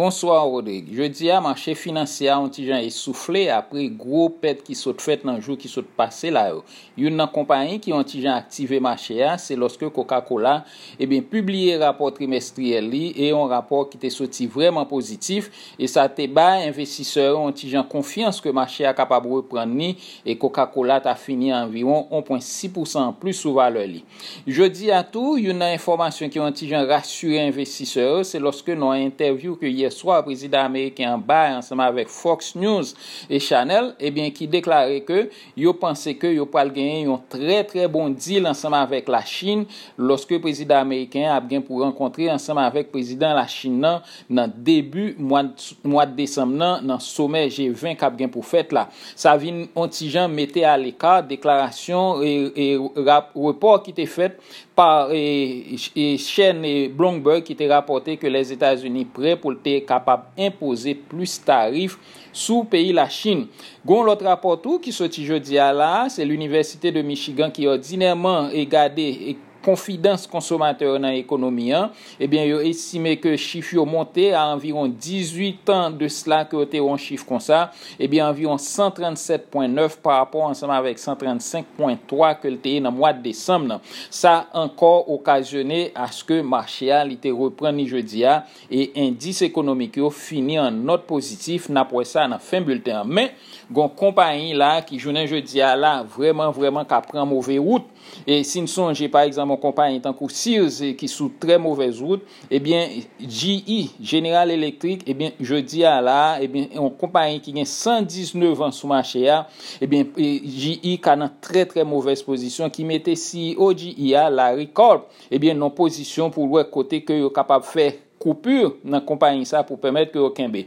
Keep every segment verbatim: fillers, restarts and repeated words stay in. Bonsoir, Rodrigue. Jeudi a marché financier a un petit jan essoufflé après gros pète qui saute fait dans jour qui saute passé là. Une nan compagnie qui un petit jan activé marché a, c'est lorsque Coca-Cola eh bien publié rapport trimestriel li et un rapport qui t'est sorti vraiment positif et ça te ba investisseur un petit jan confiance que marché a capable reprendre ni et Coca-Cola t'a fini environ un virgule six pour cent en plus sous valeur li. Jeudi a tout, une information qui un petit jan rassuré investisseur, c'est lorsque non interview que hier soir, président américain en bas ensemble avec Fox News et Channel, eh bien, qui déclarait que yo pensait que yo pral gagner un très très bon deal ensemble avec la Chine lorsque le président américain a bien pour rencontrer ensemble avec président la Chine nan dans début mois mois de décembre nan dans sommet G vingt qu'a bien pour fête là. Ça vient un petit gens mettait à l'écart déclaration et, et rap, report qui était fait par et, et chaîne et Bloomberg qui était rapporté que les États-Unis prêts pour le capable imposer plus tarifs sous pays la Chine. Gon l'autre rapport tout qui sorti jeudi à là, c'est l'université de Michigan qui ordinairement regarde et confidence consommateur dans l'économie, eh bien, yo estimé que chiffre yo monté à environ dix-huit ans de cela que était un chiffre comme ça, eh bien, environ cent trente-sept virgule neuf par rapport ensemble avec cent trente-cinq virgule trois que était dans mois de décembre. Ça encore occasionné à ce que marché a été reprend ni jeudi a et indice économique yo fini en note positif n'après ça dans fin bulletin. Mais gon compagnie là qui journée jeudi a là vraiment vraiment qu'a prend mauvaise route et si nous songe par exemple mon compagnie tant que Sears qui sous très mauvaise route, eh bien G E General Electric, eh bien jeudi à là, eh bien une compagnie qui gagne cent dix-neuf ans sur marché a, eh bien G E qui a une très très mauvaise position qui mettait si G E à la record, eh bien non position pour l'autre côté que est capable faire coupure dans compagnie ça pour permettre que aucun B.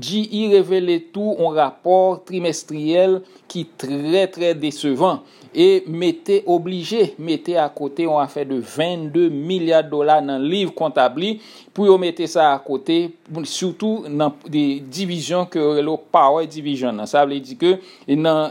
G E révélait tout un rapport trimestriel qui très très décevant et mettez obligé mettez à côté on a fait de vingt-deux milliards de dollars dans livre comptable pour mettre ça à côté surtout dans des divisions que le power division ça veut dire que dans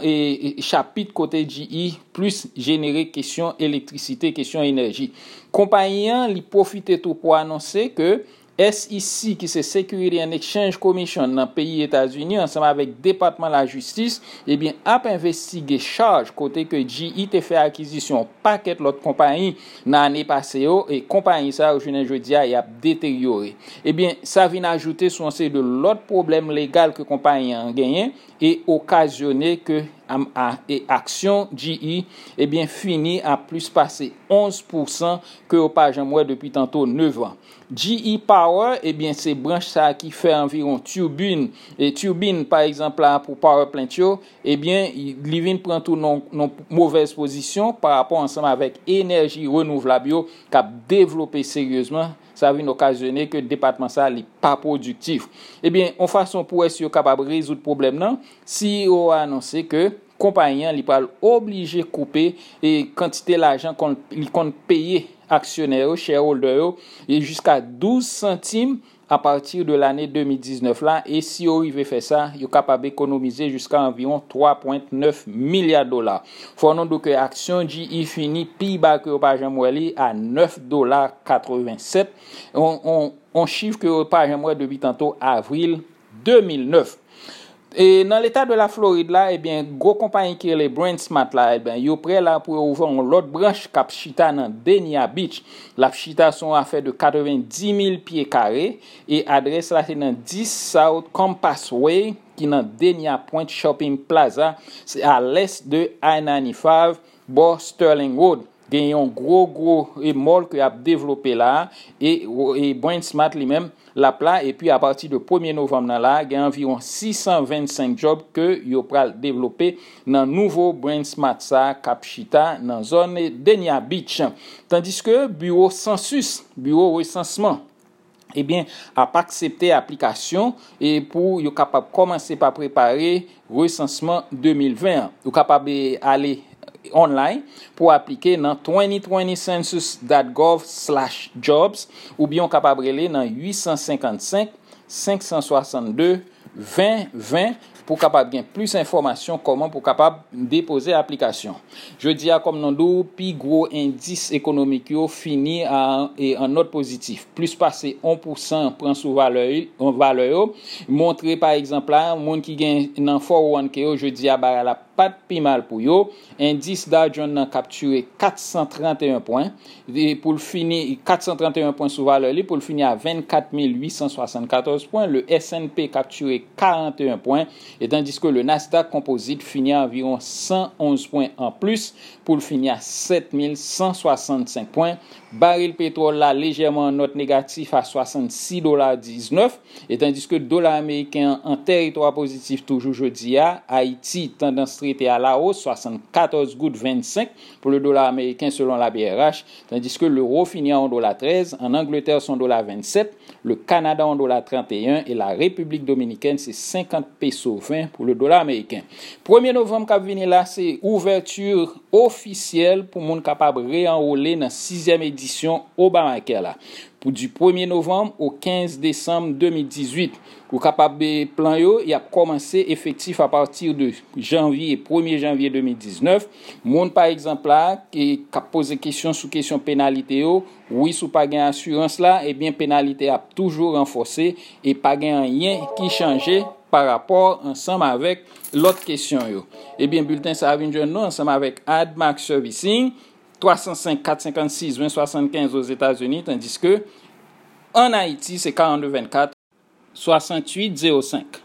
chapitre côté G E plus générer question électricité question énergie compagnie li profiter tout pour annoncer que S E C qui c'est Security and Exchange Commission dans pays États-Unis ensemble avec département la justice eh bien a investigué charge côté que G E te fait acquisition paquet l'autre compagnie dans année passée et compagnie ça aujourd'hui jeudi a y a détérioré eh bien ça vient ajouter sur série de l'autre problème légal que compagnie a gagné et occasionné que et action G E eh bien fini à plus passer onze pour cent que au page en mois depuis tantôt neuf ans. G E Power eh bien c'est branche ça qui fait environ turbine et turbine par exemple là pour power plant yo eh bien Livin prend tout non non mauvaise position par rapport ensemble avec énergie renouvelable yo qui a développé sérieusement ça vient occasionner que département ça n'est pas productif. Eh bien, en façon pour être capable de résoudre problème là, si on a annoncé que compagnie li pral obligé couper et quantité l'argent qu'on qu'on payer actionnaire shareholder et jusqu'à douze centimes à partir de l'année deux mille dix-neuf là et si on arrive faire ça, il est capable d'économiser jusqu'à environ trois virgule neuf milliards de dollars. Faut non donc que action G E fini pi bas que par Jean-Moëli à neuf virgule quatre-vingt-sept. On on on chiffre que par Jean-Moëli depuis tantôt avril deux mille neuf. Et dans l'état de la Floride là eh bien gros compagnie qui est les BrandsMart là eh bien yo prêt là pour ouvrir l'autre branche cap chita dans Dania Beach. La chita sont affaire de quatre-vingt-dix mille pieds carrés et adresse là c'est dans dix South Compass Way qui dans Dania Point Shopping Plaza, c'est à l'est de I ninety-five bord Sterling Road. Gagne un gros gros et mall que a développé là et et BrandsMart lui-même la plat et puis à partir de premier novembre nan là gagne environ six cent vingt-cinq jobs que yo pral développer dans nouveau BrandsMart ça Capchita dans zone Dania Beach tandis que bureau census bureau recensement eh bien a pas accepté application et pour yo capable commencer par préparer recensement deux mille vingt yo capable aller online pour appliquer dans twenty twenty census dot gov slash jobs ou bien capable d'aller dans huit cent cinquante-cinq cinq cent soixante-deux vingt vingt pour capable gain plus information comment pour capable déposer application. Jeudi a comme nous plus gros indice économique yo fini à en note positif, plus passé un pour cent prend sous valeur en valeur montré par exemple là monde qui gagne dans quatre cent un k yo jeudi a bara la pas pi mal pour yo, indice Dow Jones capturé quatre cent trente et un points et pour le finir quatre cent trente et un points sous valeur li pour le finir à vingt-quatre mille huit cent soixante-quatorze points, le S and P capturé quarante et un points et tandis que le Nasdaq Composite finit à environ cent onze points en plus pour le finir à sept mille cent soixante-cinq points. Baril pétrole là légèrement note négatif à soixante-six dollars dix-neuf et tandis que dollar américain en territoire positif toujours jeudi à Haïti tendance était à la hausse soixante-quatorze virgule vingt-cinq pour le dollar américain selon la B R H, tandis que l'euro finit en un dollar treize, en Angleterre son un dollar vingt-sept, le Canada en un dollar trente et un et la République dominicaine c'est cinquante pesos vingt pour le dollar américain. premier novembre qu'a venir là c'est ouverture officielle pour monde capable réenrôler dans sixième édition Obama Care là. Pour du premier novembre au quinze décembre deux mille dix-huit. Pour capable plan yo, il a commencé effectif à partir de janvier premier janvier deux mille dix-neuf. Monde par exemple là qui a posé question sous question pénalité yo, oui sous pas gain assurance là, et bien pénalité a toujours renforcé et pas gain rien qui changé par rapport ensemble avec l'autre question yo. Et bien bulletin ça vient de nous ensemble avec Admark Servicing trois cent cinq, quatre cent cinquante-six, vingt soixante-quinze aux États-Unis, tandis que en Haïti, c'est quarante-deux vingt-quatre, soixante-huit zéro cinq.